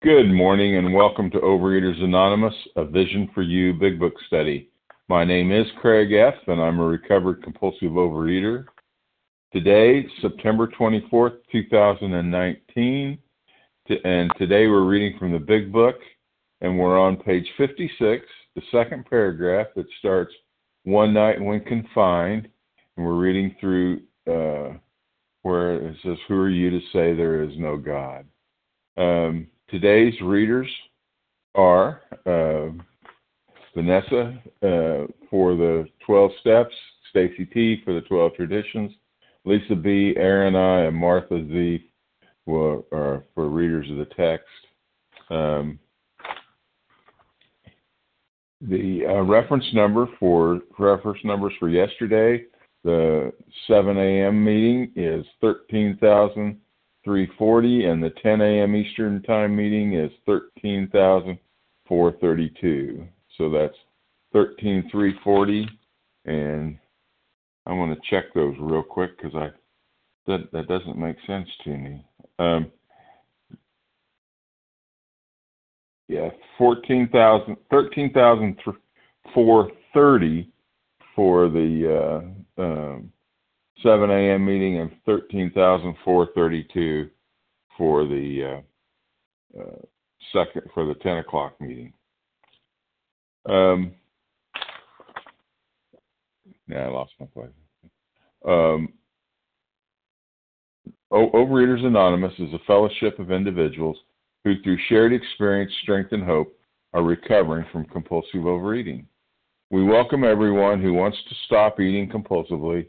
Good morning and welcome to Overeaters Anonymous, A Vision for You Big Book Study. My name is Craig F. and I'm a recovered compulsive overeater. Today, September 24th, 2019, and today we're reading from the Big Book, and we're on page 56, the second paragraph that starts, "One night when confined," and we're reading through where it says, "Who are you to say there is no God?" Today's readers are Vanessa for the 12 Steps, Stacy T. for the 12 Traditions, Lisa B., Aaron I., and Martha Z. are for readers of the text. The reference numbers for yesterday, the 7 a.m. meeting is 13,340, and the 10 a.m. Eastern Time meeting is 13,432. So that's 13,340, and I want to check those real quick because that doesn't make sense to me. 13,430 for the 7 a.m. meeting and 13,432 for the second for the 10 o'clock meeting. I lost my place. Overeaters Anonymous is a fellowship of individuals who, through shared experience, strength, and hope, are recovering from compulsive overeating. We welcome everyone who wants to stop eating compulsively.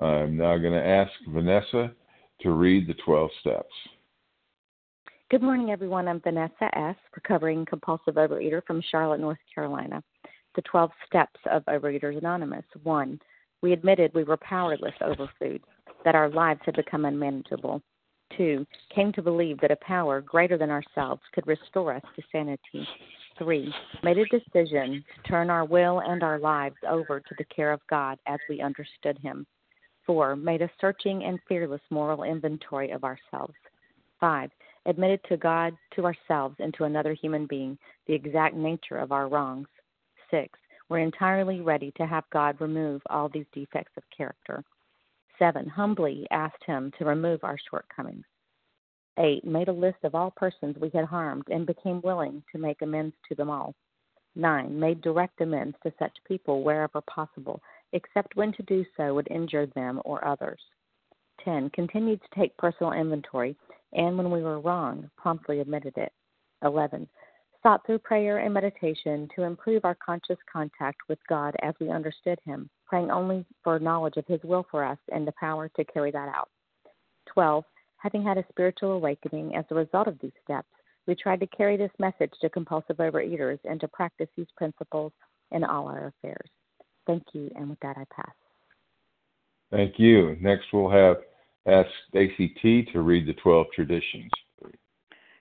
I'm now going to ask Vanessa to read the 12 steps. Good morning, everyone. I'm Vanessa S., recovering compulsive overeater from Charlotte, North Carolina. The 12 steps of Overeaters Anonymous. 1, we admitted we were powerless over food, that our lives had become unmanageable. 2, came to believe that a power greater than ourselves could restore us to sanity. 3, made a decision to turn our will and our lives over to the care of God as we understood him. 4, made a searching and fearless moral inventory of ourselves. 5, admitted to God, to ourselves, and to another human being the exact nature of our wrongs. 6, were entirely ready to have God remove all these defects of character. 7, humbly asked him to remove our shortcomings. 8, made a list of all persons we had harmed and became willing to make amends to them all. 9, made direct amends to such people wherever possible, except when to do so would injure them or others. 10, continued to take personal inventory, and when we were wrong, promptly admitted it. 11, sought through prayer and meditation to improve our conscious contact with God as we understood him, praying only for knowledge of his will for us and the power to carry that out. 12, having had a spiritual awakening as a result of these steps, we tried to carry this message to compulsive overeaters and to practice these principles in all our affairs. Thank you, and with that, I pass. Thank you. Next, we'll ask Stacy T. to read the 12 traditions.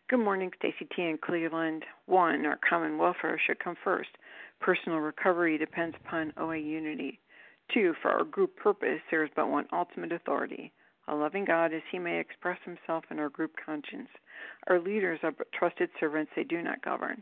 Good morning, Stacy T. in Cleveland. 1, our common welfare should come first. Personal recovery depends upon OA unity. 2, for our group purpose, there is but one ultimate authority, a loving God as he may express himself in our group conscience. Our leaders are but trusted servants, they do not govern.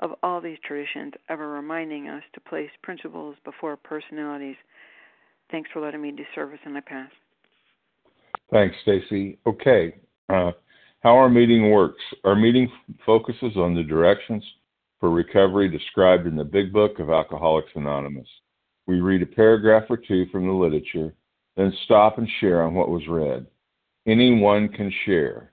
of all these traditions, ever reminding us to place principles before personalities. Thanks for letting me do service, and I pass. Thanks, Stacy. Okay, how our meeting works. Our meeting focuses on the directions for recovery described in the Big Book of Alcoholics Anonymous. We read a paragraph or two from the literature, then stop and share on what was read. Anyone can share,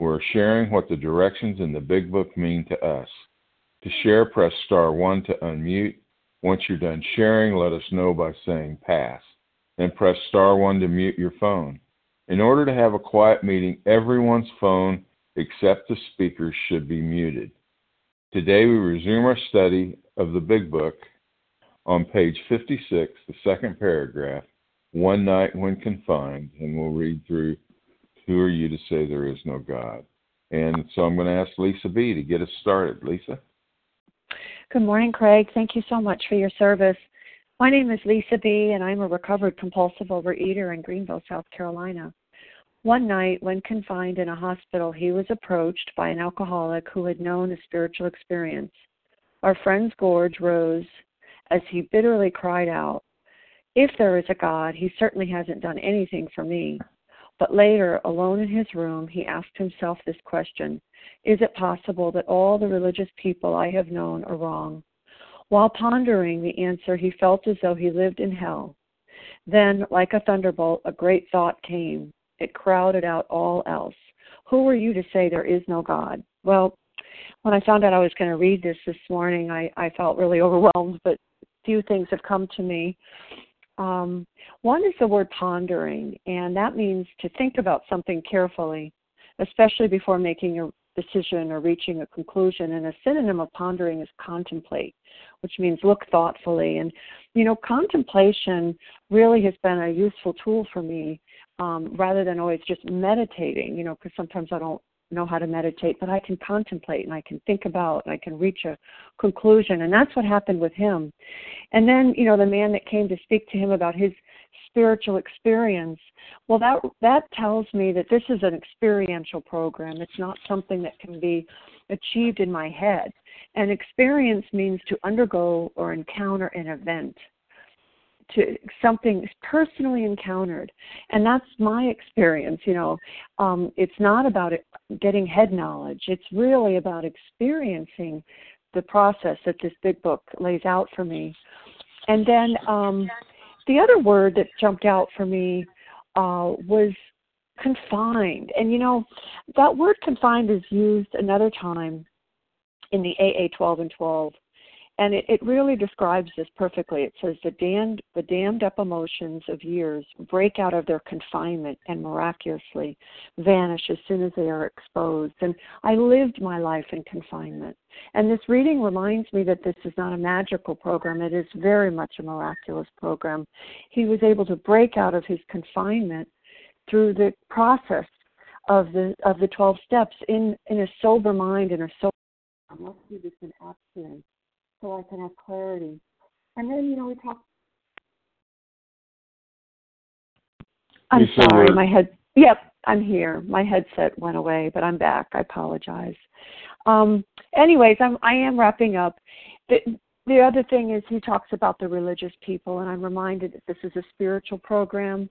We're sharing what the directions in the Big Book mean to us. To share, press star 1 to unmute. Once you're done sharing, let us know by saying pass. Then press star 1 to mute your phone. In order to have a quiet meeting, everyone's phone except the speaker should be muted. Today we resume our study of the Big Book on page 56, the second paragraph, One Night When Confined, and we'll read through Who Are You to Say There Is No God? And so I'm going to ask Lisa B. to get us started. Lisa? Good morning, Craig. Thank you so much for your service. My name is Lisa B., and I'm a recovered compulsive overeater in Greenville, South Carolina. One night, when confined in a hospital, he was approached by an alcoholic who had known a spiritual experience. Our friend's gorge rose as he bitterly cried out, "If there is a God, he certainly hasn't done anything for me." But later, alone in his room, he asked himself this question: is it possible that all the religious people I have known are wrong? While pondering the answer, he felt as though he lived in hell. Then, like a thunderbolt, a great thought came. It crowded out all else. Who are you to say there is no God? Well, when I found out I was going to read this morning, I felt really overwhelmed, but few things have come to me. One is the word pondering, and that means to think about something carefully, especially before making a decision or reaching a conclusion. And a synonym of pondering is contemplate, which means look thoughtfully. And, you know, contemplation really has been a useful tool for me rather than always just meditating, you know, because sometimes I don't know how to meditate, but I can contemplate and I can think about and I can reach a conclusion. And that's what happened with him. And then, you know, the man that came to speak to him about his spiritual experience, well, that tells me that this is an experiential program. It's not something that can be achieved in my head. And experience means to undergo or encounter an event, to something personally encountered. And that's my experience, you know. It's not about getting head knowledge. It's really about experiencing the process that this Big Book lays out for me. And then the other word that jumped out for me was confined. And, you know, that word confined is used another time in the AA 12 and 12. And it really describes this perfectly. It says, the damned up emotions of years break out of their confinement and miraculously vanish as soon as they are exposed. And I lived my life in confinement. And this reading reminds me that this is not a magical program. It is very much a miraculous program. He was able to break out of his confinement through the process of the 12 steps in a sober mind and a sober I must do this in abstinence so I can have clarity. And then, you know, we talked. I'm sorry, my head. Yep, I'm here. My headset went away, but I'm back. I apologize. Anyways, I am wrapping up. The other thing is he talks about the religious people, and I'm reminded that this is a spiritual program.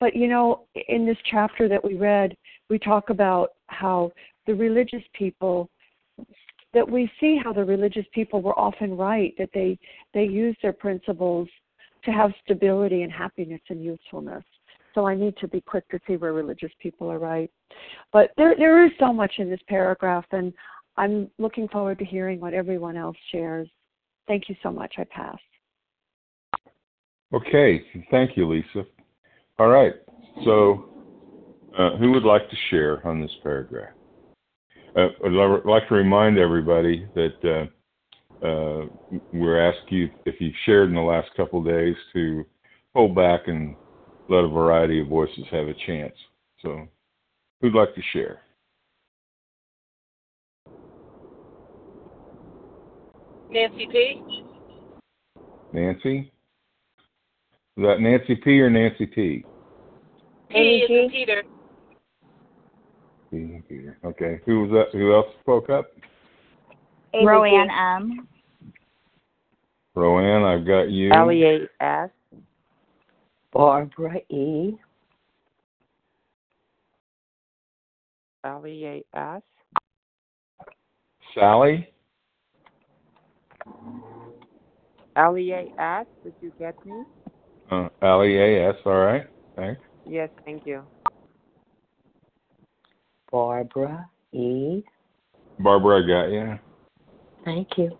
But, you know, in this chapter that we read, we talk about how the religious people, that we see how the religious people were often right, that they used their principles to have stability and happiness and usefulness. So I need to be quick to see where religious people are right. But there is so much in this paragraph, and I'm looking forward to hearing what everyone else shares. Thank you so much. I pass. Okay. Thank you, Lisa. All right. So who would like to share on this paragraph? I'd like to remind everybody that we're asking you, if you've shared in the last couple of days, to hold back and let a variety of voices have a chance. So who'd like to share? Nancy P. Nancy? Is that Nancy P. or Nancy T? P is in Peter. P is Peter. Okay. Who was that? Who else spoke up? Roanne M. Roanne, I've got you. Ali A.S. Barbara E. Ali A.S. Sally? Ali A.S., did you get me? Ali A.S., all right. Thanks. Yes, thank you. Barbara E. Barbara, I got you. Thank you.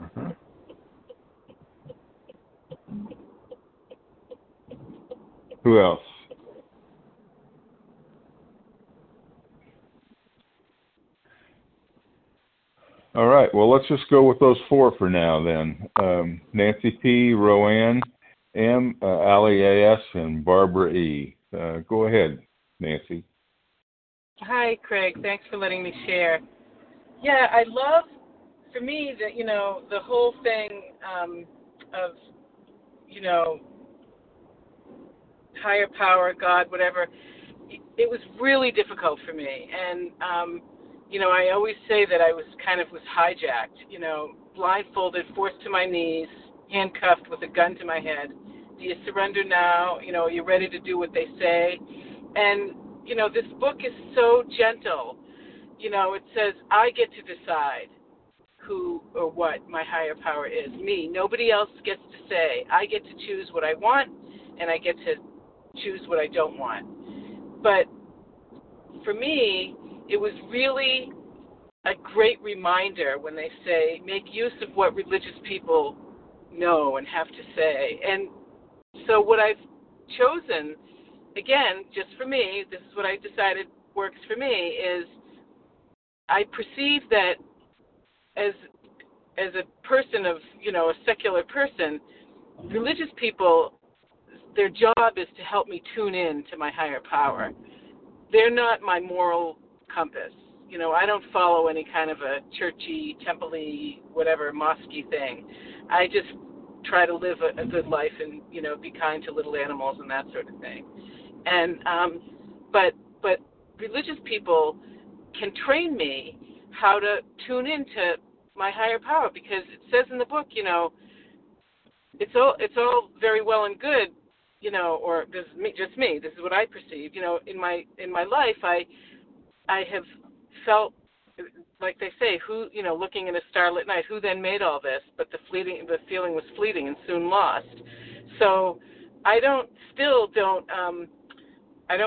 Uh-huh. Who else? All right, well, let's just go with those four for now then. Nancy P., Roanne M., Ali A.S., and Barbara E. Go ahead, Nancy. Hi, Craig. Thanks for letting me share. Yeah, I love, for me, that, you know, the whole thing of, you know, higher power, God, whatever, it was really difficult for me. And, you know, I always say that I was hijacked, you know, blindfolded, forced to my knees, handcuffed with a gun to my head. Do you surrender now? You know, are you ready to do what they say? And, you know, this book is so gentle. You know, it says, I get to decide who or what my higher power is, me. Nobody else gets to say. I get to choose what I want, and I get to choose what I don't want. But for me, it was really a great reminder when they say, make use of what religious people know and have to say. And so what I've chosen, again, just for me, this is what I decided works for me, is I perceive that as a person of, you know, a secular person, religious people, their job is to help me tune in to my higher power. They're not my moral compass. You know, I don't follow any kind of a churchy, temple-y, whatever, mosque-y thing. I just try to live a good life and, you know, be kind to little animals and that sort of thing. And but religious people can train me how to tune into my higher power, because it says in the book, you know, it's all very well and good, you know, or just me. This is what I perceive. You know, in my life, I have felt, like they say, who, you know, looking in a starlit night, who then made all this? But the feeling was fleeting and soon lost. So I don't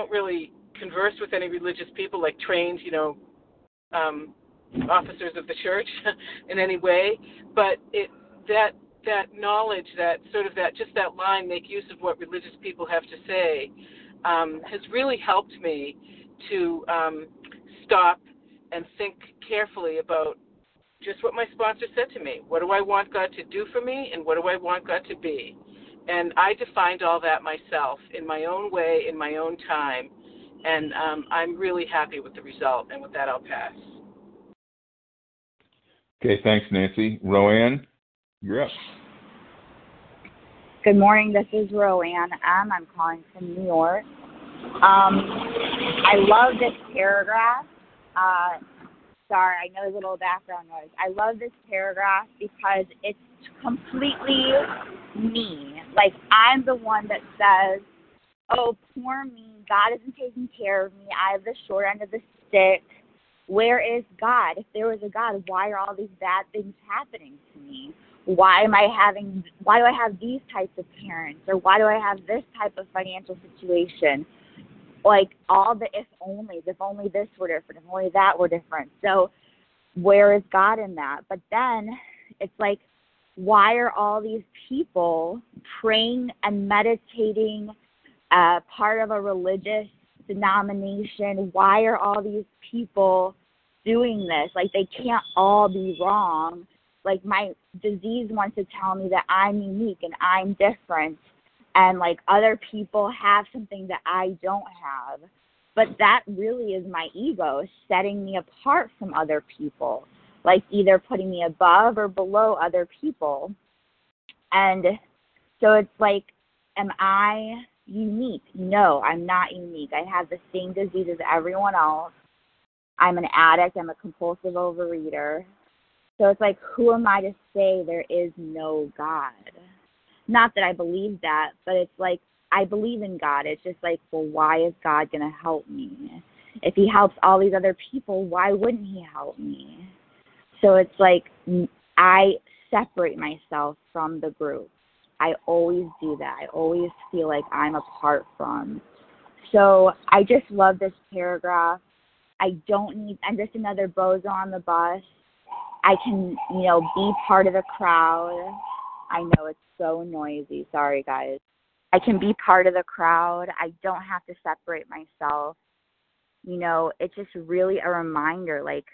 really converse with any religious people, like trained, you know, officers of the church in any way. But that knowledge, that sort of that line, make use of what religious people have to say, has really helped me to stop and think carefully about just what my sponsor said to me. What do I want God to do for me, and what do I want God to be? And I defined all that myself in my own way, in my own time, and I'm really happy with the result. And with that, I'll pass. Okay, thanks, Nancy. Roanne, you're up. Good morning. This is Roanne M. I'm calling from New York. I love this paragraph. Sorry, I know there's a little background noise. I love this paragraph because it's completely me. Like, I'm the one that says, oh, poor me. God isn't taking care of me. I have the short end of the stick. Where is God? If there was a God, why are all these bad things happening to me? Why do I have these types of parents? Or why do I have this type of financial situation? Like, all the if-onlys, if only this were different, if only that were different. So where is God in that? But then it's like, why are all these people praying and meditating, part of a religious denomination? Why are all these people doing this? Like, they can't all be wrong. Like, my disease wants to tell me that I'm unique and I'm different, and like, other people have something that I don't have. But that really is my ego setting me apart from other people, like either putting me above or below other people. And so it's like, am I unique? No, I'm not unique. I have the same disease as everyone else. I'm an addict. I'm a compulsive overeater. So it's like, who am I to say there is no God? Not that I believe that, but it's like, I believe in God. It's just like, well, why is God going to help me? If he helps all these other people, why wouldn't he help me? So it's like, I separate myself from the group. I always do that. I always feel like I'm apart from. So I just love this paragraph. I'm just another bozo on the bus. I can, be part of a crowd. I know it's so noisy. Sorry, guys. I can be part of the crowd. I don't have to separate myself. It's just really a reminder. Like,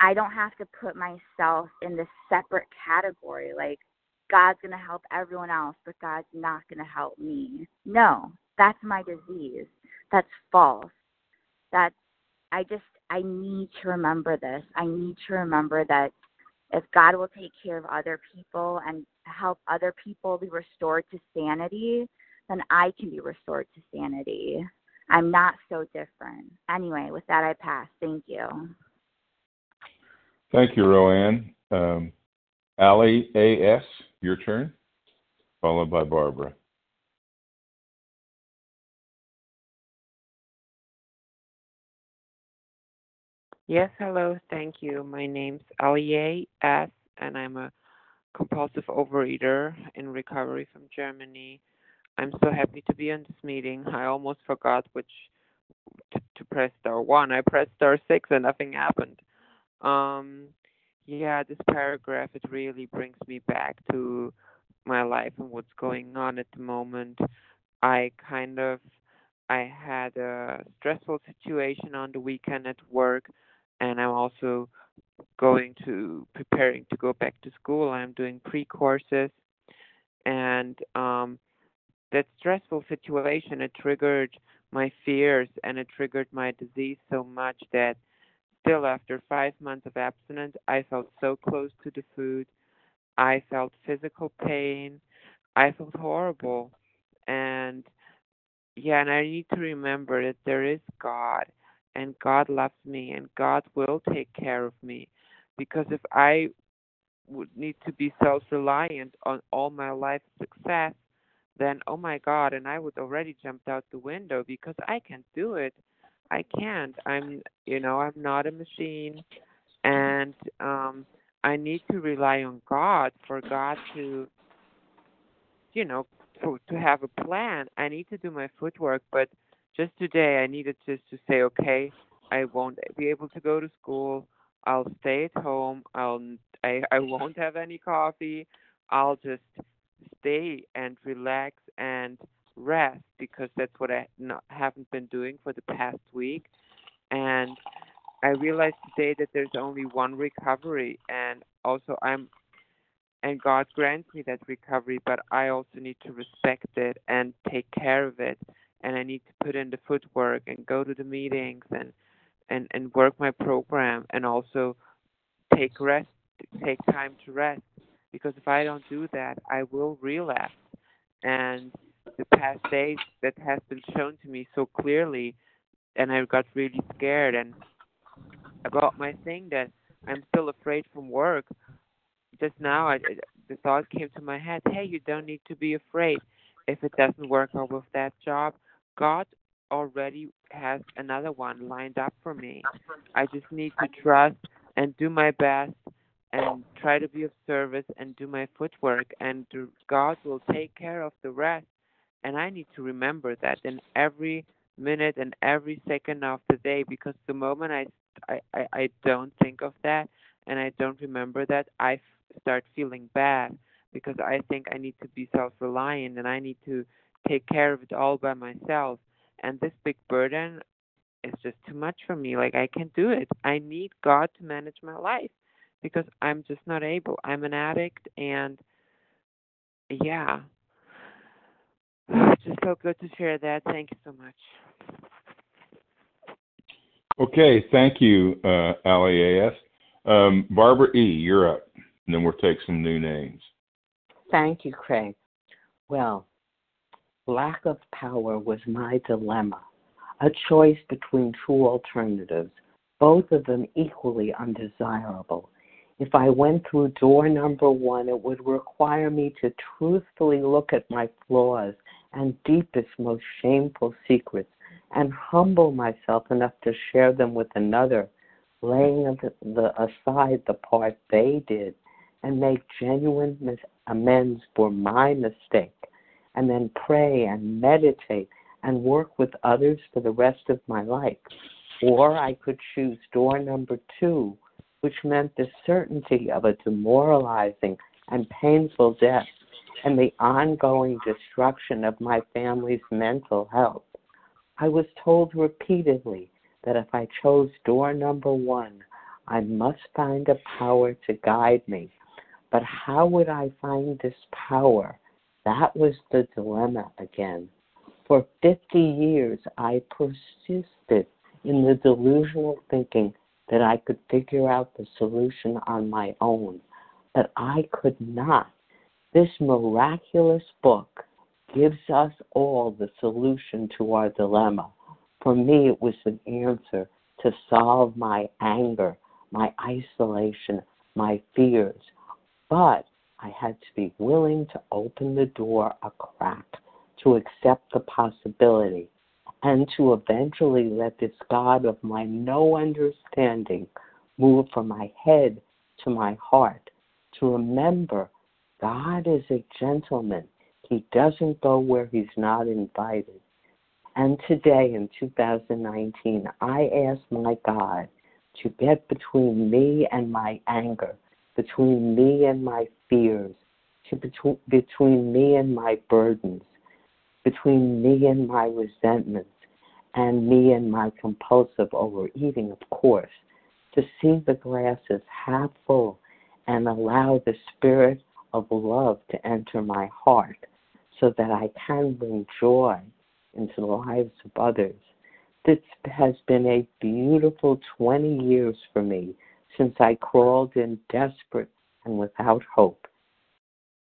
I don't have to put myself in this separate category. Like, God's going to help everyone else, but God's not going to help me. No, that's my disease. That's false. I need to remember this. I need to remember that if God will take care of other people and help other people be restored to sanity, then I can be restored to sanity. I'm not so different. Anyway, with that, I pass. Thank you. Thank you, Roanne. Ali A.S., your turn, followed by Barbara. Yes, hello, thank you. My name's Ali A.S., and I'm a compulsive overeater in recovery from Germany. I'm so happy to be on this meeting. I almost forgot which to press star 1. I pressed star 6 and nothing happened. Yeah, this paragraph, it really brings me back to my life and what's going on at the moment. I had a stressful situation on the weekend at work, and I'm also preparing to go back to school. I'm doing pre-courses, and that stressful situation, it triggered my fears and it triggered my disease so much that still, after 5 months of abstinence, I felt so close to the food. I felt physical pain. I felt horrible. And I need to remember that there is God, and God loves me, and God will take care of me. Because if I would need to be self-reliant on all my life's success, then, oh my God, and I would already jumped out the window because I can't do it. I can't. I'm not a machine, and I need to rely on God for God to have a plan. I need to do my footwork, but just today I needed just to say, okay, I won't be able to go to school. I'll stay at home. I won't have any coffee. I'll just stay and relax and rest, because that's what I haven't been doing for the past week. And I realized today that there's only one recovery, and also and God grants me that recovery, but I also need to respect it and take care of it, and I need to put in the footwork and go to the meetings and work my program, and also take rest take time to rest, because if I don't do that, I will relapse. And the past days, that has been shown to me so clearly, and I got really scared. And about my thing that I'm still afraid from work, just now the thought came to my head, hey, you don't need to be afraid. If it doesn't work out with that job, God already has another one lined up for me. I just need to trust and do my best and try to be of service and do my footwork, and God will take care of the rest. And I need to remember that in every minute and every second of the day, because the moment I don't think of that and I don't remember that, I start feeling bad, because I think I need to be self-reliant and I need to take care of it all by myself. And this big burden is just too much for me. Like, I can't do it. I need God to manage my life, because I'm just not able. I'm an addict, and yeah. It's just so good to share that. Thank you so much. Okay, thank you, Ali A.S. Barbara E., you're up, and then we'll take some new names. Thank you, Craig. Well, lack of power was my dilemma, a choice between two alternatives, both of them equally undesirable. If I went through door number one, it would require me to truthfully look at my flaws and deepest, most shameful secrets and humble myself enough to share them with another, laying aside the part they did, and make genuine amends for my mistake, and then pray and meditate and work with others for the rest of my life. Or I could choose door number two, which meant the certainty of a demoralizing and painful death and the ongoing destruction of my family's mental health. I was told repeatedly that if I chose door number one, I must find a power to guide me. But how would I find this power? That was the dilemma again. For 50 years, I persisted in the delusional thinking that I could figure out the solution on my own, but I could not. This miraculous book gives us all the solution to our dilemma. For me, it was an answer to solve my anger, my isolation, my fears, but I had to be willing to open the door a crack, to accept the possibility, and to eventually let this God of my no understanding move from my head to my heart, to remember God is a gentleman. He doesn't go where he's not invited. And today in 2019, I ask my God to get between me and my anger, between me and my fears, between me and my burdens, between me and my resentments, and me and my compulsive overeating, of course, to see the glass as half full and allow the spirit of love to enter my heart so that I can bring joy into the lives of others. This has been a beautiful 20 years for me since I crawled in desperate and without hope.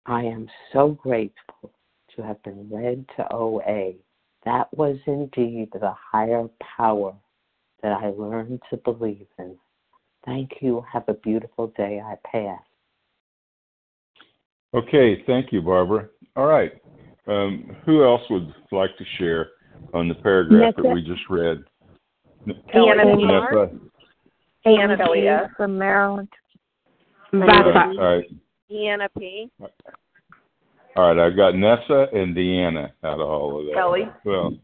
I am so grateful to have been led to OA. That was indeed the higher power that I learned to believe in. Thank you. Have a beautiful day. I pass. Okay. Thank you, Barbara. All right. Who else would like to share on the paragraph that we just read? Deanna P. from Maryland. All right. Deanna P. All right, I've got Nessa and Deanna out of all of that. Kelly. Well,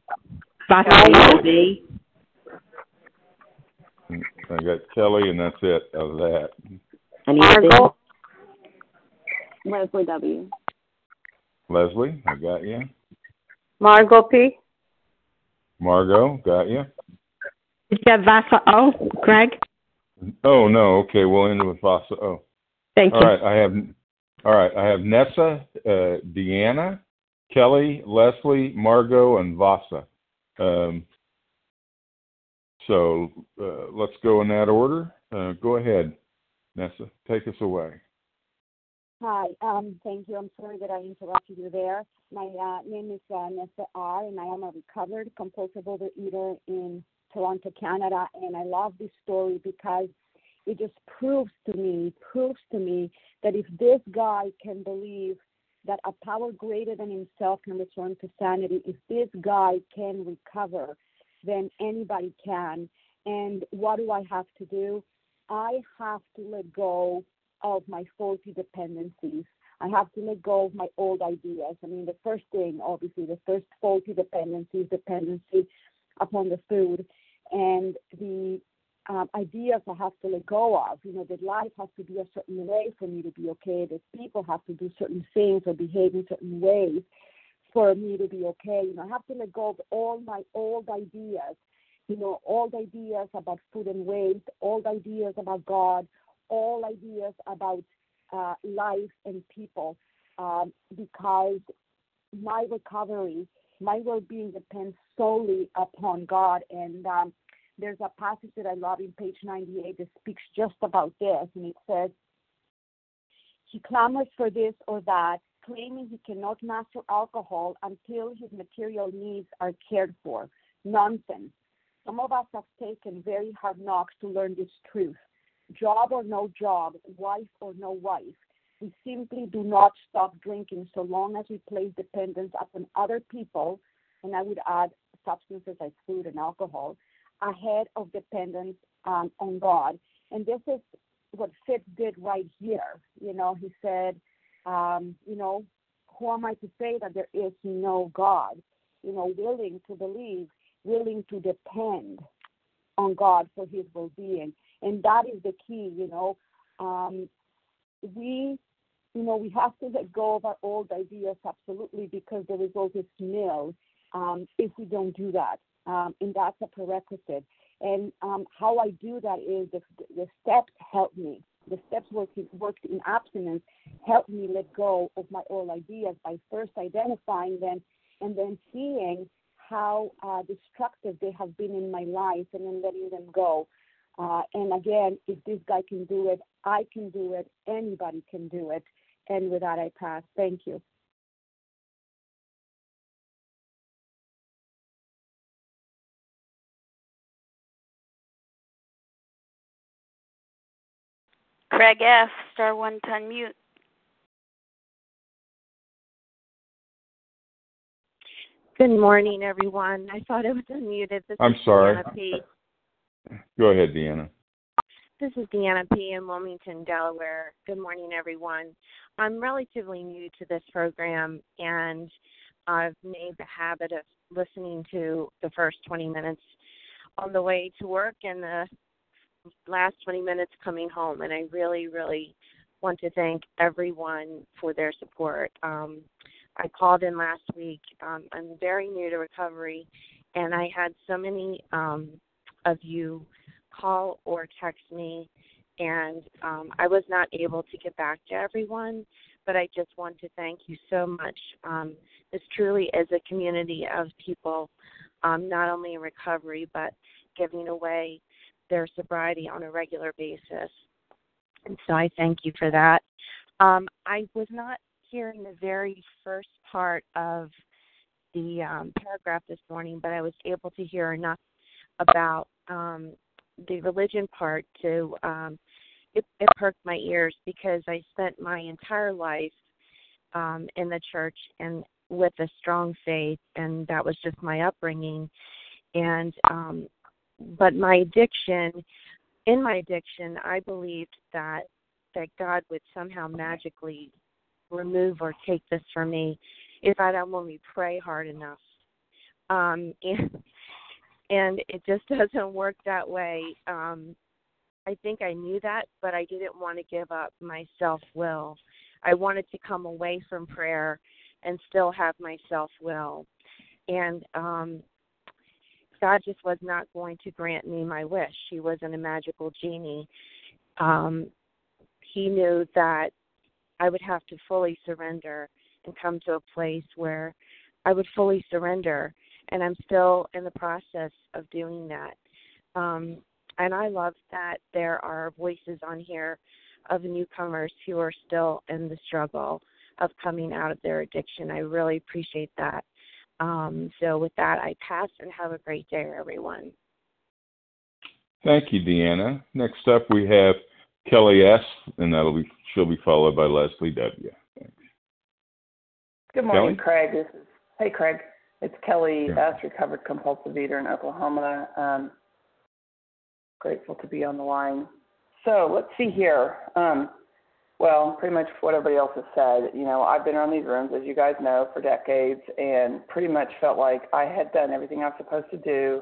Vasa B. I got Kelly, and that's it of that. Margot. Leslie W. Leslie, I got you. Margot P. Margot, got you. Did you have Vasa O., Craig? Oh, no, okay, we'll end with Vasa O. Thank you. All right, I have Nessa, Deanna, Kelly, Leslie, Margot, and Vasa. So let's go in that order. Go ahead, Nessa, take us away. Hi, thank you. I'm sorry that I interrupted you there. My name is Nessa R., and I am a recovered compulsive overeater in Toronto, Canada, and I love this story because it just proves to me that if this guy can believe that a power greater than himself can return to sanity, if this guy can recover, then anybody can. And what do I have to do? I have to let go of my faulty dependencies. I have to let go of my old ideas. I mean, the first thing, obviously, the first faulty dependency is dependency upon the food. And the ideas I have to let go of, you know, that life has to be a certain way for me to be okay, that people have to do certain things or behave in certain ways for me to be okay. You know, I have to let go of all my old ideas, you know, old ideas about food and weight, old ideas about God, all ideas about life and people, because my recovery, my well-being depends solely upon God. And there's a passage that I love in page 98 that speaks just about this, and it says, he clamors for this or that, claiming he cannot master alcohol until his material needs are cared for. Nonsense. Some of us have taken very hard knocks to learn this truth. Job or no job, wife or no wife, we simply do not stop drinking so long as we place dependence upon other people, and I would add substances like food and alcohol, ahead of dependence on God. And this is what Fitz did right here. You know, he said, you know, who am I to say that there is no God? You know, willing to believe, willing to depend on God for his well-being. And that is the key, you know. We have to let go of our old ideas, absolutely, because the result is nil if we don't do that. And that's a prerequisite. And how I do that is the steps help me. The steps worked in abstinence helped me let go of my old ideas by first identifying them and then seeing how destructive they have been in my life and then letting them go. And again, if this guy can do it, I can do it. Anybody can do it. And with that, I pass. Thank you. Craig F., star one to unmute. Good morning, everyone. I thought I was unmuted. I'm sorry. Go ahead, Deanna. This is Deanna P. in Wilmington, Delaware. Good morning, everyone. I'm relatively new to this program, and I've made the habit of listening to the first 20 minutes on the way to work and the last 20 minutes coming home. And I really, really want to thank everyone for their support. I called in last week. I'm very new to recovery, and I had so many of you call or text me, and I was not able to get back to everyone, but I just want to thank you so much. This truly is a community of people, not only in recovery, but giving away their sobriety on a regular basis, and so I thank you for that. I was not hearing the very first part of the paragraph this morning, but I was able to hear enough about the religion part to it perked my ears, because I spent my entire life in the church and with a strong faith, and that was just my upbringing. And but in my addiction, I believed that God would somehow magically remove or take this from me if I don't only pray hard enough. And it just doesn't work that way. I think I knew that, but I didn't want to give up my self-will. I wanted to come away from prayer and still have my self-will. And God just was not going to grant me my wish. He wasn't a magical genie. He knew that I would have to fully surrender and come to a place where I would fully surrender. And I'm still in the process of doing that. And I love that there are voices on here of newcomers who are still in the struggle of coming out of their addiction. I really appreciate that. So with that, I pass, and have a great day, everyone. Thank you, Deanna. Next up, we have Kelly S., and she'll be followed by Leslie W. Thanks. Good morning, Kelly? Craig. Hey, Craig. It's Kelly S., recovered compulsive eater in Oklahoma. Grateful to be on the line. So let's see here. Well, pretty much what everybody else has said. You know, I've been around these rooms, as you guys know, for decades, and pretty much felt like I had done everything I was supposed to do,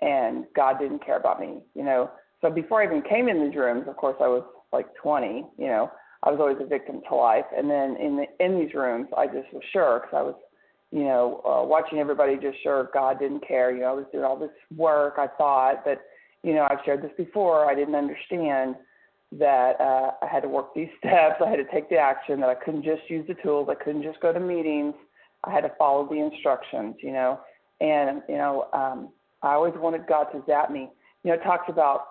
and God didn't care about me, you know. So before I even came in these rooms, of course, I was like 20, you know. I was always a victim to life. And then in these rooms, I just was sure, because I was, you know, watching everybody just sure God didn't care. You know, I was doing all this work, I thought, but, you know, I've shared this before. I didn't understand that I had to work these steps, I had to take the action, that I couldn't just use the tools, I couldn't just go to meetings, I had to follow the instructions, you know. And, you know, I always wanted God to zap me. You know, it talks about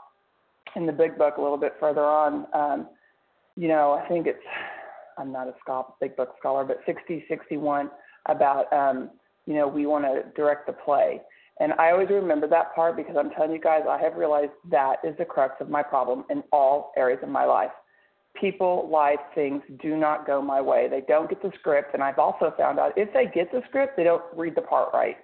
in the big book a little bit further on, you know, I think it's, I'm not a big book scholar, but 61, about, you know, we want to direct the play. And I always remember that part, because I'm telling you guys, I have realized that is the crux of my problem in all areas of my life. People, life, things do not go my way. They don't get the script. And I've also found out if they get the script, they don't read the part right.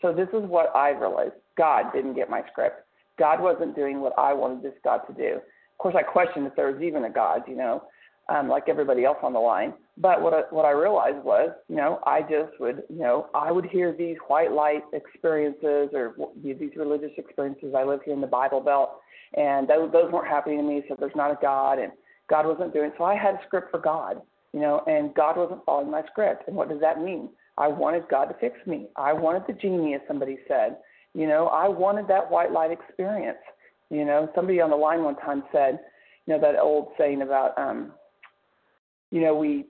So this is what I realized. God didn't get my script. God wasn't doing what I wanted this God to do. Of course, I questioned if there was even a God, you know, like everybody else on the line. But what I realized was, you know, I just would, you know, I would hear these white light experiences or these religious experiences. I live here in the Bible Belt, and those weren't happening to me, so there's not a God, and God wasn't doing it. So I had a script for God, you know, and God wasn't following my script. And what does that mean? I wanted God to fix me. I wanted the genie, as somebody said. You know, I wanted that white light experience. You know, somebody on the line one time said, you know, that old saying about, you know, we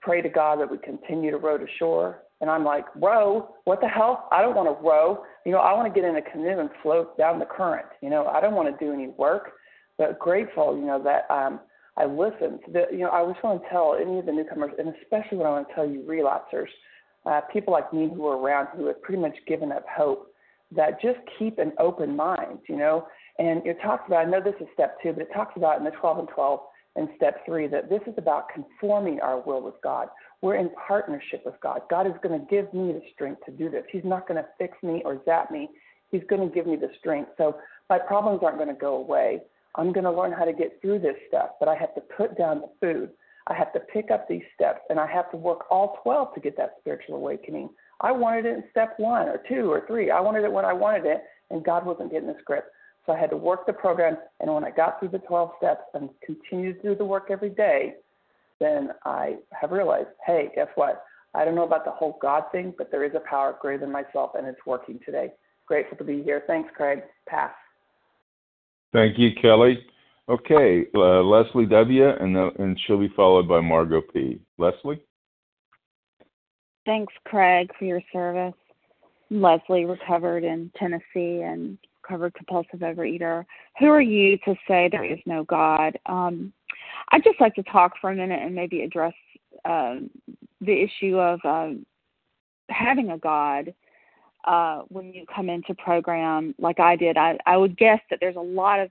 pray to God that we continue to row to shore. And I'm like, row? What the hell? I don't want to row. You know, I want to get in a canoe and float down the current. You know, I don't want to do any work. But grateful, you know, that I listened. You know, I just want to tell any of the newcomers, and especially what I want to tell you relapsers, people like me who were around who had pretty much given up hope, that just keep an open mind, you know. And it talks about, I know this is step 2, but it talks about in the 12 and 12, and step 3, that this is about conforming our will with God. We're in partnership with God. God is going to give me the strength to do this. He's not going to fix me or zap me. He's going to give me the strength. So my problems aren't going to go away. I'm going to learn how to get through this stuff, but I have to put down the food. I have to pick up these steps, and I have to work all 12 to get that spiritual awakening. I wanted it in step 1 or 2 or 3. I wanted it when I wanted it, and God wasn't getting the script. So I had to work the program, and when I got through the 12 steps and continued to do the work every day, then I have realized, hey, guess what? I don't know about the whole God thing, but there is a power greater than myself, and it's working today. Grateful to be here. Thanks, Craig. Pass. Thank you, Kelly. Okay, Leslie W., and she'll be followed by Margot P. Leslie? Thanks, Craig, for your service. Leslie, recovered in Tennessee and recovered compulsive overeater. Who are you to say there is no God? I'd just like to talk for a minute and maybe address the issue of having a God when you come into program like I did. I would guess that there's a lot of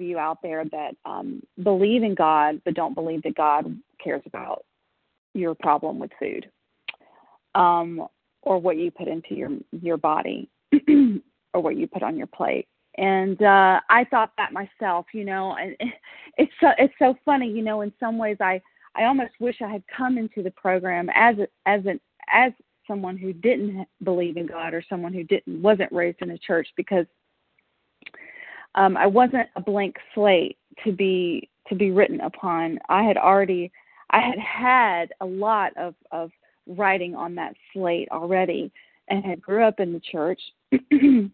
you out there that believe in God but don't believe that God cares about your problem with food or what you put into your body. Or what you put on your plate. And I thought that myself, you know, and it's so funny, you know, in some ways I almost wish I had come into the program as someone who didn't believe in God or someone who wasn't raised in a church, because I wasn't a blank slate to be written upon. I had a lot of writing on that slate already, and had grew up in the church and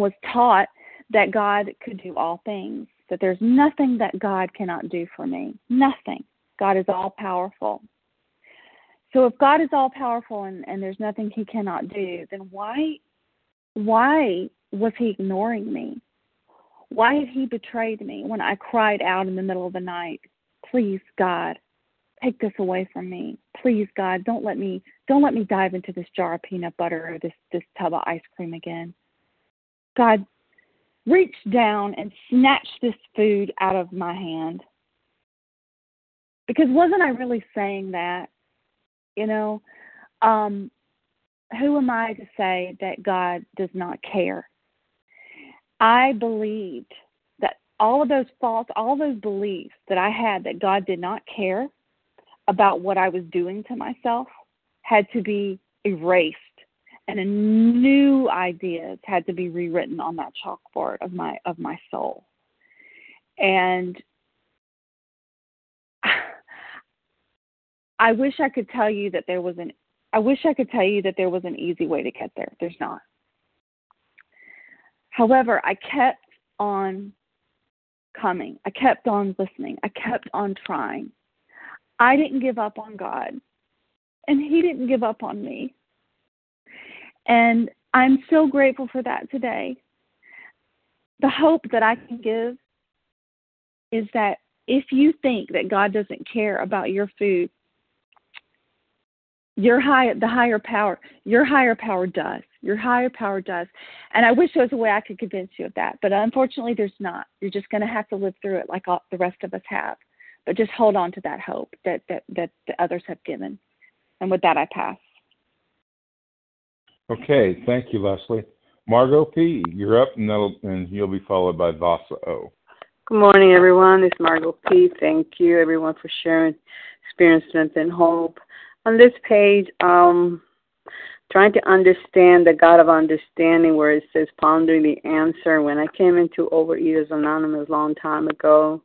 was taught that God could do all things, that there's nothing that God cannot do for me, nothing. God is all-powerful. So if God is all-powerful and there's nothing he cannot do, then why was he ignoring me? Why had he betrayed me when I cried out in the middle of the night? Please, God, take this away from me. Please, God, don't let me dive into this jar of peanut butter or this tub of ice cream again. God, reach down and snatch this food out of my hand. Because wasn't I really saying that? You know, who am I to say that God does not care? I believed that all of those faults, all those beliefs that I had that God did not care about what I was doing to myself had to be erased, and a new ideas had to be rewritten on that chalkboard of my soul. And I wish I could tell you that there was an easy way to get there. There's not. However, I kept on coming. I kept on listening. I kept on trying. I didn't give up on God, and He didn't give up on me. And I'm so grateful for that today. The hope that I can give is that if you think that God doesn't care about your food, your higher power does. And I wish there was a way I could convince you of that, but unfortunately there's not. You're just going to have to live through it like all the rest of us have. But just hold on to that hope that the others have given. And with that, I pass. Okay, thank you, Leslie. Margot P., you're up, and you'll be followed by Vasa O. Good morning, everyone. It's Margot P. Thank you, everyone, for sharing experience, strength, and hope. On this page, trying to understand the God of understanding, where it says pondering the answer. When I came into Overeaters Anonymous a long time ago,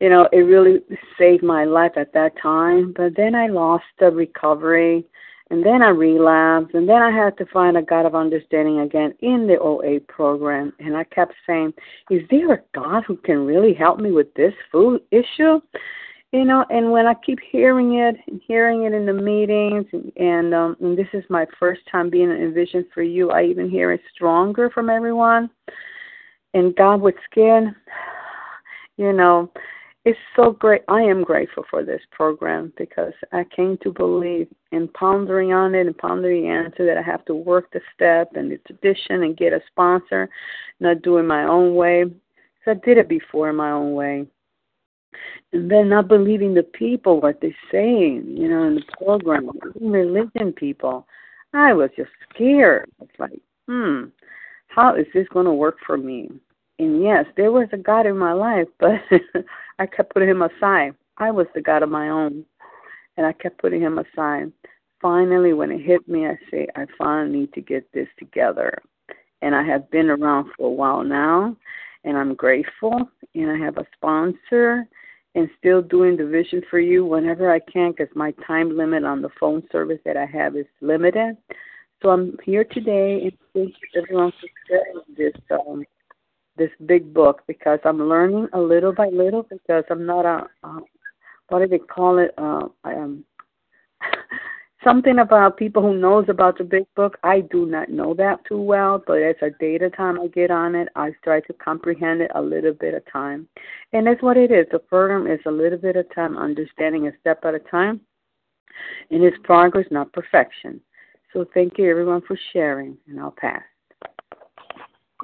you know, it really saved my life at that time. But then I lost the recovery, and then I relapsed, and then I had to find a God of understanding again in the OA program. And I kept saying, is there a God who can really help me with this food issue? You know, and when I keep hearing it in the meetings, and this is my first time being in A Vision for You, I even hear it stronger from everyone. And God with skin, you know, it's so great. I am grateful for this program because I came to believe in pondering on it and pondering the answer that I have to work the step and the tradition and get a sponsor, not do it my own way. Because I did it before in my own way. And then not believing the people, what they're saying, you know, in the program, religion people. I was just scared. It's like, how is this going to work for me? And yes, there was a God in my life, but I kept putting Him aside. I was the God of my own, and I kept putting Him aside. Finally, when it hit me, I say, I finally need to get this together. And I have been around for a while now, and I'm grateful, and I have a sponsor, and still doing the Vision for You whenever I can, because my time limit on the phone service that I have is limited. So I'm here today, and thank you everyone for sharing this big book, because I'm learning a little by little, because I'm not a what do they call it? Something about people who knows about the big book. I do not know that too well, but as a data time I get on it, I try to comprehend it a little bit of time. And that's what it is. The program is a little bit of time, understanding a step at a time. And it's progress, not perfection. So thank you, everyone, for sharing, and I'll pass.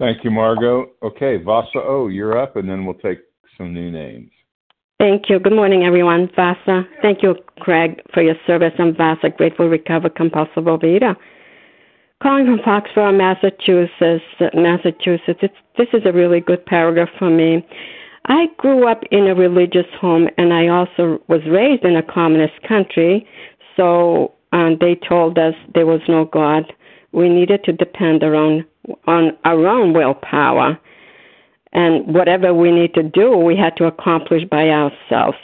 Thank you, Margot. Okay, Vasa O., you're up, and then we'll take some new names. Thank you. Good morning, everyone. Vasa, thank you, Craig, for your service. I'm Vasa, grateful, recovered, compulsive overeater. Calling from Foxborough, Massachusetts. This is a really good paragraph for me. I grew up in a religious home, and I also was raised in a communist country, so they told us there was no God. We needed to depend on our own willpower. And whatever we need to do, we had to accomplish by ourselves.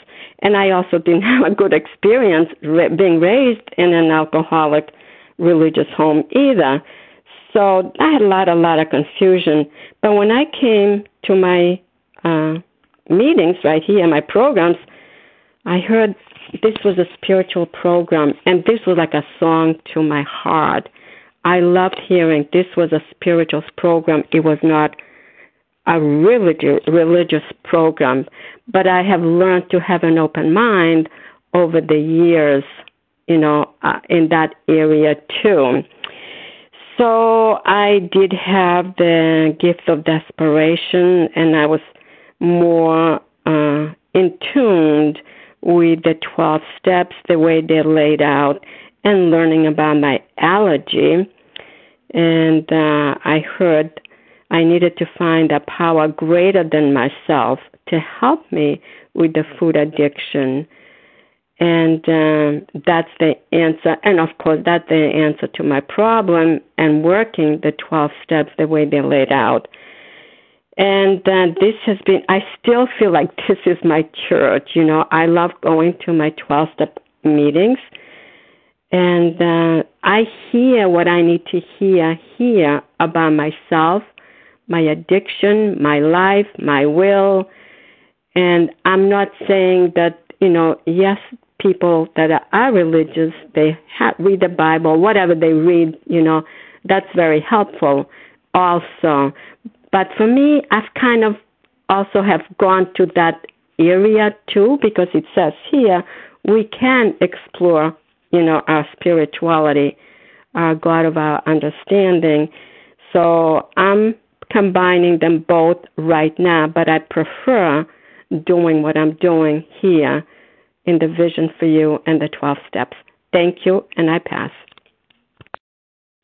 And I also didn't have a good experience being raised in an alcoholic religious home either. So I had a lot of confusion. But when I came to my meetings right here, my programs, I heard this was a spiritual program, and this was like a song to my heart. I loved hearing this was a spiritual program. It was not a religious program, but I have learned to have an open mind over the years, you know, in that area too. So I did have the gift of desperation, and I was more in tune with the 12 steps, the way they're laid out, and learning about my allergy. And I heard I needed to find a power greater than myself to help me with the food addiction. And that's the answer. And, of course, that's the answer to my problem and working the 12 steps the way they're laid out. And this has been, I still feel like this is my church. You know, I love going to my 12-step meetings. And I hear what I need to hear here about myself, my addiction, my life, my will. And I'm not saying that, you know, yes, people that are religious, they read the Bible, whatever they read, you know, that's very helpful also. But for me, I've kind of also have gone to that area too, because it says here we can explore, you know, our spirituality, our God of our understanding. So I'm combining them both right now, but I prefer doing what I'm doing here in the Vision for You and the 12 steps. Thank you, and I pass.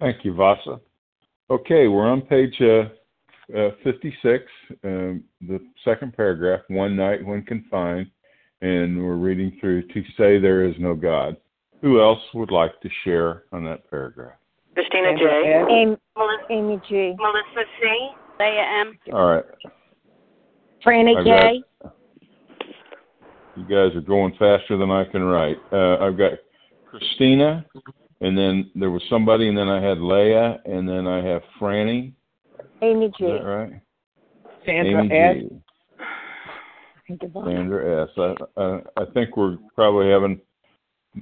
Thank you, Vasa. Okay, we're on page 56, the second paragraph, one night when confined, and we're reading through to say there is no God. Who else would like to share on that paragraph? Christina J. Amy G. Melissa C. Leah M. All right. Franny K. You guys are going faster than I can write. I've got Christina, and then there was somebody, and then I had Leah, and then I have Franny. Amy G. Is that right? Sandra S. Sandra S. I think we're probably having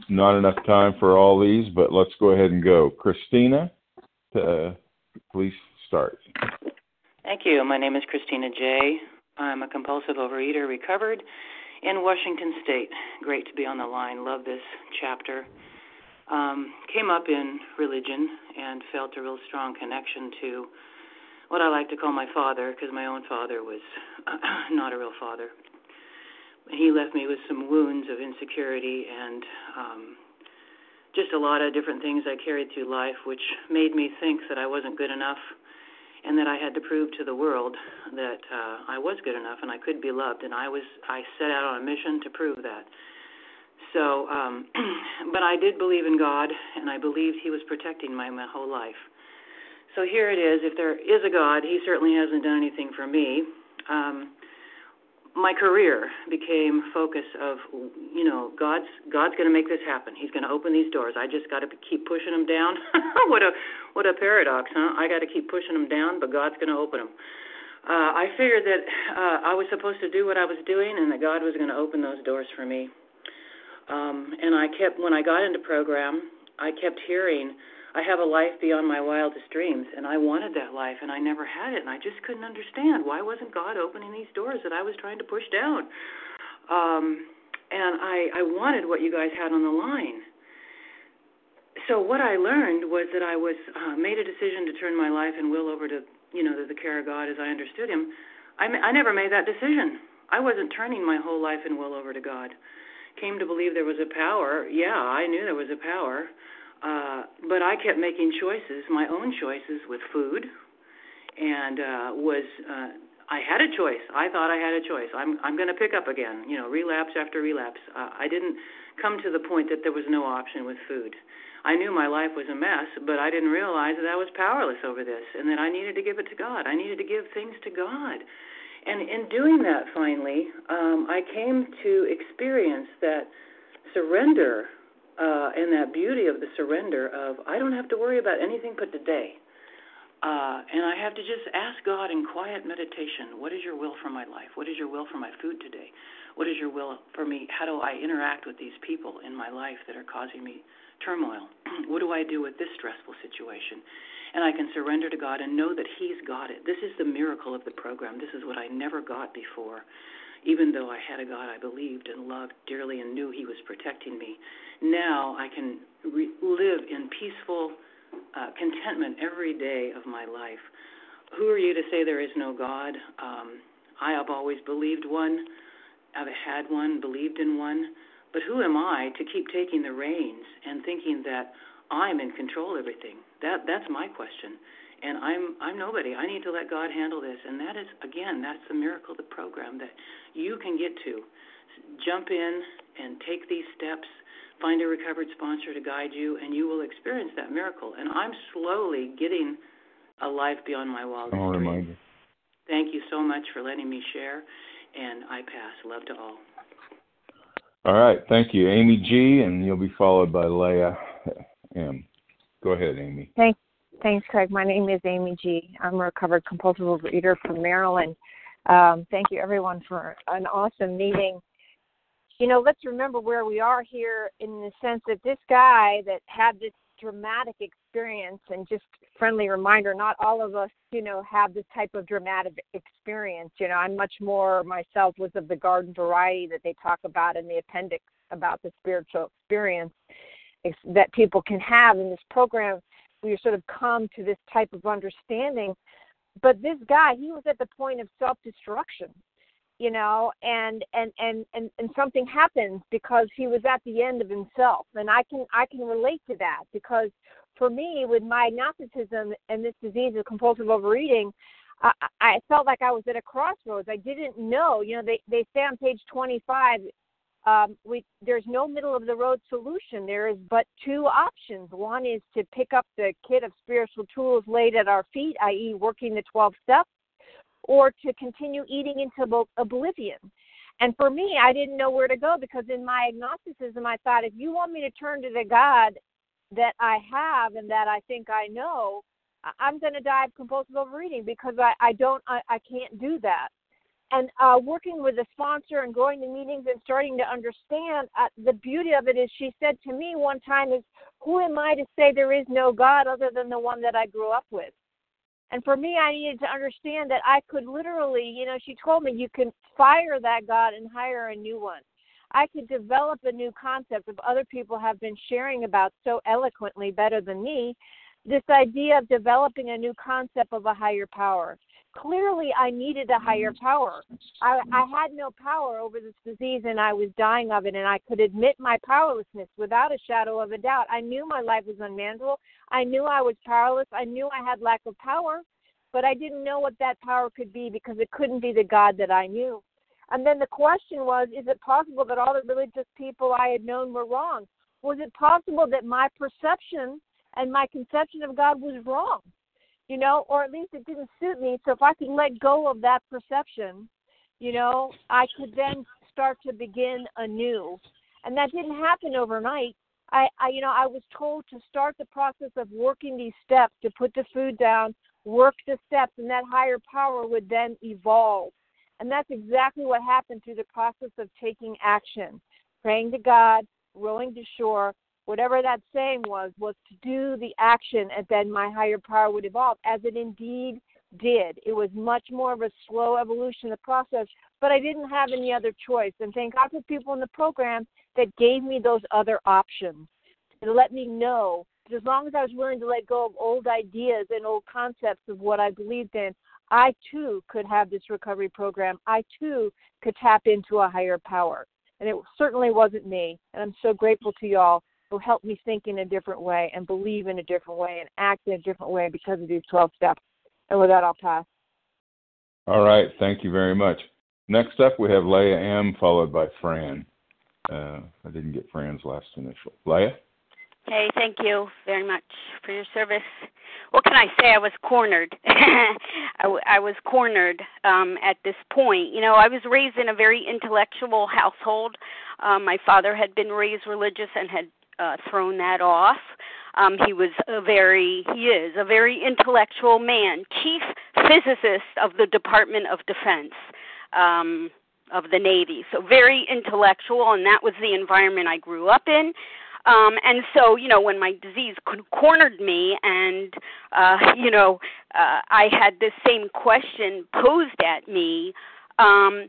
not enough time for all these, but let's go ahead and go. Christina, please start. Thank you. My name is Christina J. I'm a compulsive overeater recovered in Washington State. Great to be on the line. Love this chapter. Came up in religion and felt a real strong connection to what I like to call my father, because my own father was not a real father. He left me with some wounds of insecurity and just a lot of different things I carried through life, which made me think that I wasn't good enough and that I had to prove to the world that I was good enough and I could be loved, and I set out on a mission to prove that. So, but I did believe in God, and I believed He was protecting my whole life. So here it is. If there is a God, He certainly hasn't done anything for me. My career became focus of, you know, God's going to make this happen. He's going to open these doors. I just got to keep pushing them down. What a paradox, huh? I got to keep pushing them down, but God's going to open them. I figured that I was supposed to do what I was doing, and that God was going to open those doors for me. And I kept, when I got into program, I kept hearing, I have a life beyond my wildest dreams, and I wanted that life, and I never had it, and I just couldn't understand. Why wasn't God opening these doors that I was trying to push down? And I wanted what you guys had on the line. So what I learned was that I was made a decision to turn my life and will over to, you know, to the care of God as I understood Him. I never made that decision. I wasn't turning my whole life and will over to God. Came to believe there was a power. Yeah, I knew there was a power. But I kept making choices, my own choices with food, and I had a choice. I thought I had a choice. I'm going to pick up again, you know, relapse after relapse. I didn't come to the point that there was no option with food. I knew my life was a mess, but I didn't realize that I was powerless over this and that I needed to give it to God. I needed to give things to God. And in doing that, finally, I came to experience that surrender, and that beauty of the surrender of I don't have to worry about anything but today. And I have to just ask God in quiet meditation, what is your will for my life? What is your will for my food today? What is your will for me? How do I interact with these people in my life that are causing me turmoil? What do I do with this stressful situation? and I can surrender to God and know that He's got it. This is the miracle of the program. This is what I never got before. Even though I had a God I believed and loved dearly and knew He was protecting me, now I can live in peaceful contentment every day of my life. Who are you to say there is no God? I have always believed one. I've had one, believed in one. But who am I to keep taking the reins and thinking that I'm in control of everything? That's my question. And I'm nobody. I need to let God handle this. And that is, again, that's the miracle of the program that you can get to. Jump in and take these steps. Find a recovered sponsor to guide you, and you will experience that miracle. And I'm slowly getting a life beyond my wildest dreams. Thank you so much for letting me share, and I pass. Love to all. All right. Thank you, Amy G., and you'll be followed by Leah M. Go ahead, Amy. Thanks, Craig. My name is Amy G. I'm a recovered compulsive overeater from Maryland. Thank you, everyone, for an awesome meeting. You know, let's remember where we are here in the sense that this guy that had this dramatic experience, and just friendly reminder, not all of us, you know, have this type of dramatic experience. You know, I'm much more myself was of the garden variety that they talk about in the appendix about the spiritual experience that people can have in this program. We sort of come to this type of understanding. But this guy, he was at the point of self-destruction, you know, and something happens because he was at the end of himself. And I can relate to that, because for me, with my narcissism and this disease of compulsive overeating, I felt like I was at a crossroads. I didn't know. You know, they say on page 25, there's no middle-of-the-road solution. There is but two options. One is to pick up the kit of spiritual tools laid at our feet, i.e. working the 12 steps, or to continue eating into oblivion. And for me, I didn't know where to go, because in my agnosticism, I thought, if you want me to turn to the God that I have and that I think I know, I'm going to die of compulsive overeating, because I can't do that. And working with a sponsor and going to meetings and starting to understand, the beauty of it is, she said to me one time, is, who am I to say there is no God other than the one that I grew up with? And for me, I needed to understand that I could literally, you know, she told me you can fire that God and hire a new one. I could develop a new concept that other people have been sharing about so eloquently better than me, this idea of developing a new concept of a higher power. Clearly, I needed a higher power. I had no power over this disease, and I was dying of it, and I could admit my powerlessness without a shadow of a doubt. I knew my life was unmanageable. I knew I was powerless. I knew I had lack of power, but I didn't know what that power could be, because it couldn't be the God that I knew. And then the question was, is it possible that all the religious people I had known were wrong? Was it possible that my perception and my conception of God was wrong? You know, or at least it didn't suit me. So if I could let go of that perception, you know, I could then start to begin anew. And that didn't happen overnight. I was told to start the process of working these steps, to put the food down, work the steps, and that higher power would then evolve. And that's exactly what happened through the process of taking action, praying to God, rowing to shore. Whatever that saying was to do the action, and then my higher power would evolve, as it indeed did. It was much more of a slow evolution of the process, but I didn't have any other choice. And thank God for people in the program that gave me those other options and let me know that as long as I was willing to let go of old ideas and old concepts of what I believed in, I too could have this recovery program. I too could tap into a higher power. And it certainly wasn't me. And I'm so grateful to y'all who helped me think in a different way and believe in a different way and act in a different way because of these 12 steps. And with that, I'll pass. All right. Thank you very much. Next up, we have Leah M., followed by Fran. I didn't get Fran's last initial. Leah? Hey, thank you very much for your service. What can I say? I was cornered. I was cornered at this point. You know, I was raised in a very intellectual household. My father had been raised religious and had thrown that off. He is a very intellectual man, chief physicist of the Department of Defense of the Navy. So very intellectual, and that was the environment I grew up in. And so, you know, when my disease cornered me and, I had this same question posed at me, I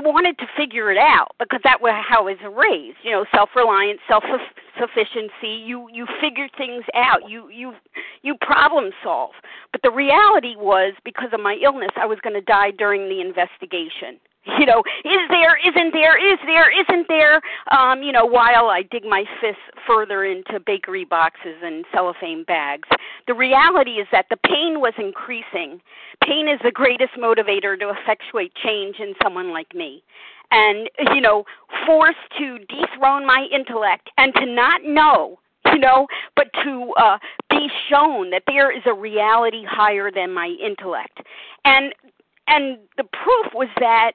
wanted to figure it out because that was how I was raised, you know, self-reliance, self-sufficiency. You figure things out. You problem solve. But the reality was, because of my illness, I was going to die during the investigation. You know, isn't there, while I dig my fists further into bakery boxes and cellophane bags. The reality is that the pain was increasing. Pain is the greatest motivator to effectuate change in someone like me. And, forced to dethrone my intellect and to not know, but to be shown that there is a reality higher than my intellect. And the proof was that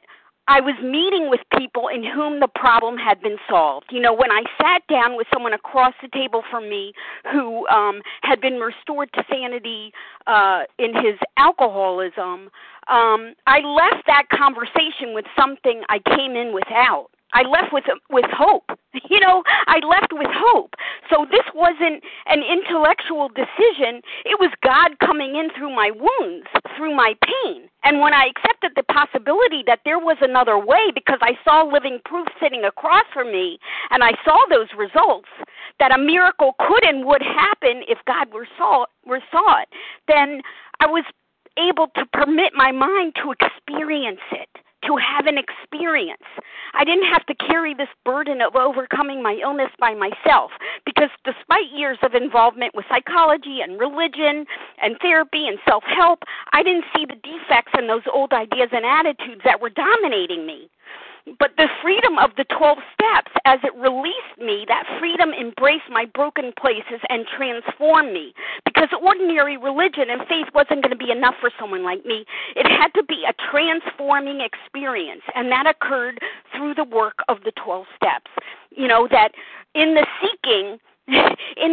I was meeting with people in whom the problem had been solved. You know, when I sat down with someone across the table from me who had been restored to sanity in his alcoholism, I left that conversation with something I came in without. I left with hope. I left with hope. So this wasn't an intellectual decision. It was God coming in through my wounds, through my pain. And when I accepted the possibility that there was another way, because I saw living proof sitting across from me, and I saw those results, that a miracle could and would happen if God were saw it, then I was able to permit my mind to experience it. To have an experience. I didn't have to carry this burden of overcoming my illness by myself, because despite years of involvement with psychology and religion and therapy and self-help, I didn't see the defects in those old ideas and attitudes that were dominating me. But the freedom of the 12 steps, as it released me, that freedom embraced my broken places and transformed me. Because ordinary religion and faith wasn't going to be enough for someone like me. It had to be a transforming experience, and that occurred through the work of the 12 steps. That in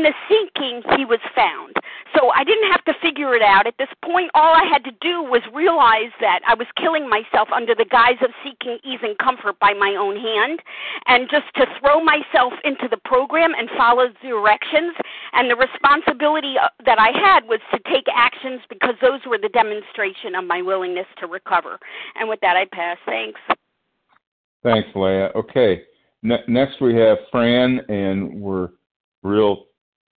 the seeking, he was found. So I didn't have to figure it out. At this point, all I had to do was realize that I was killing myself under the guise of seeking ease and comfort by my own hand, and just to throw myself into the program and follow directions. And the responsibility that I had was to take actions, because those were the demonstration of my willingness to recover. And with that, I pass. Thanks. Thanks, Leah. Okay. Next, we have Fran, and we're real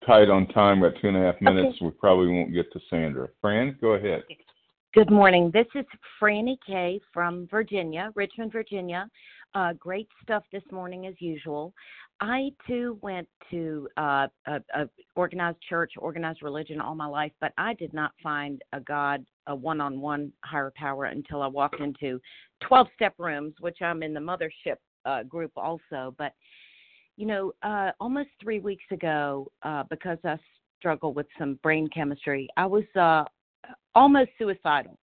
tight on time. We've got 2.5 minutes. Okay. We probably won't get to Sandra. Fran, go ahead. Good morning. This is Franny K. from Virginia, Richmond, Virginia. Great stuff this morning as usual. I, too, went to an organized church, organized religion all my life, but I did not find a God, a one-on-one higher power, until I walked into 12-step rooms, which I'm in the mothership group also. But almost 3 weeks ago, because I struggle with some brain chemistry, I was almost suicidal.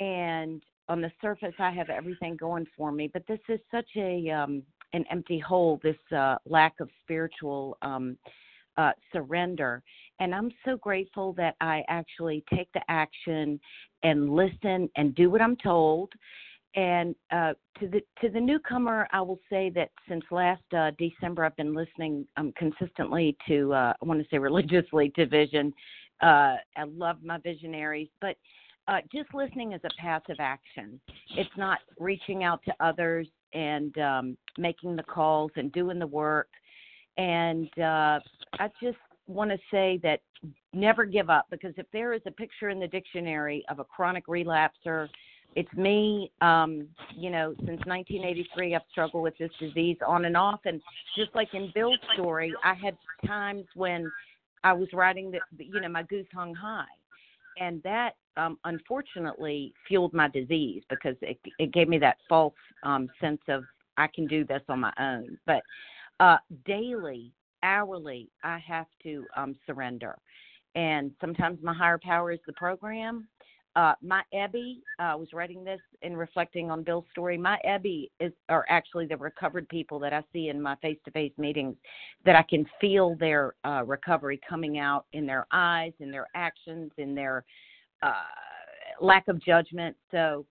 And on the surface, I have everything going for me. But this is such an empty hole, this lack of spiritual surrender. And I'm so grateful that I actually take the action and listen and do what I'm told. And to the newcomer, I will say that since last December, I've been listening consistently to, I want to say religiously, to Vision. I love my visionaries, but just listening is a passive action. It's not reaching out to others and making the calls and doing the work. And I just want to say that never give up, because if there is a picture in the dictionary of a chronic relapser, it's me. Since 1983, I've struggled with this disease on and off. And just like in Bill's story, I had times when I was riding my goose hung high. And that, unfortunately, fueled my disease, because it gave me that false sense of I can do this on my own. But daily, hourly, I have to surrender. And sometimes my higher power is the program. My Ebby, I was writing this and reflecting on Bill's story. My Ebby are actually the recovered people that I see in my face-to-face meetings, that I can feel their recovery coming out in their eyes, in their actions, in their lack of judgment. So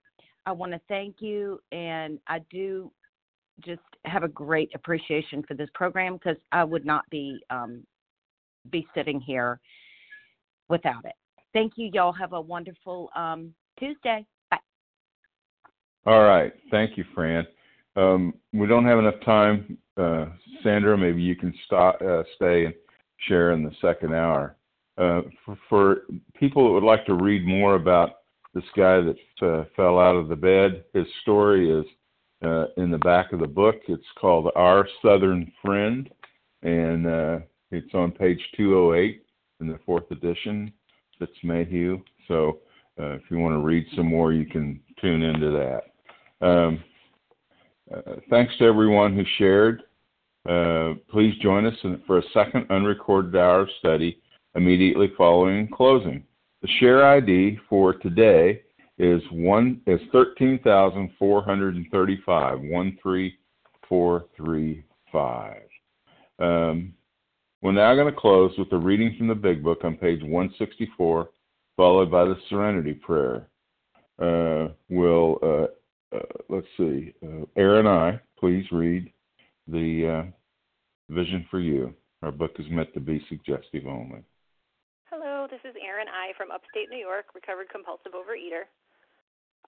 I want to thank you, and I do just have a great appreciation for this program, because I would not be sitting here without it. Thank you, y'all. Have a wonderful Tuesday. Bye. All right. Thank you, Fran. We don't have enough time. Sandra, maybe you can stay and share in the second hour. For people that would like to read more about this guy that fell out of the bed, his story is in the back of the book. It's called Our Southern Friend, and it's on page 208 in the 4th edition. That's Mayhew. So if you want to read some more, you can tune into that. Thanks to everyone who shared. Please join us for a second unrecorded hour of study immediately following closing. The share ID for today is 13,435, 13435. We're now going to close with a reading from the Big Book on page 164, followed by the Serenity Prayer. Let's see. Aaron I., please read the Vision for You. Our book is meant to be suggestive only. Hello, this is Aaron I. from upstate New York, recovered compulsive overeater.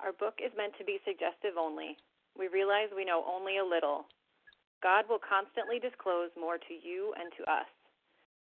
Our book is meant to be suggestive only. We realize we know only a little. God will constantly disclose more to you and to us.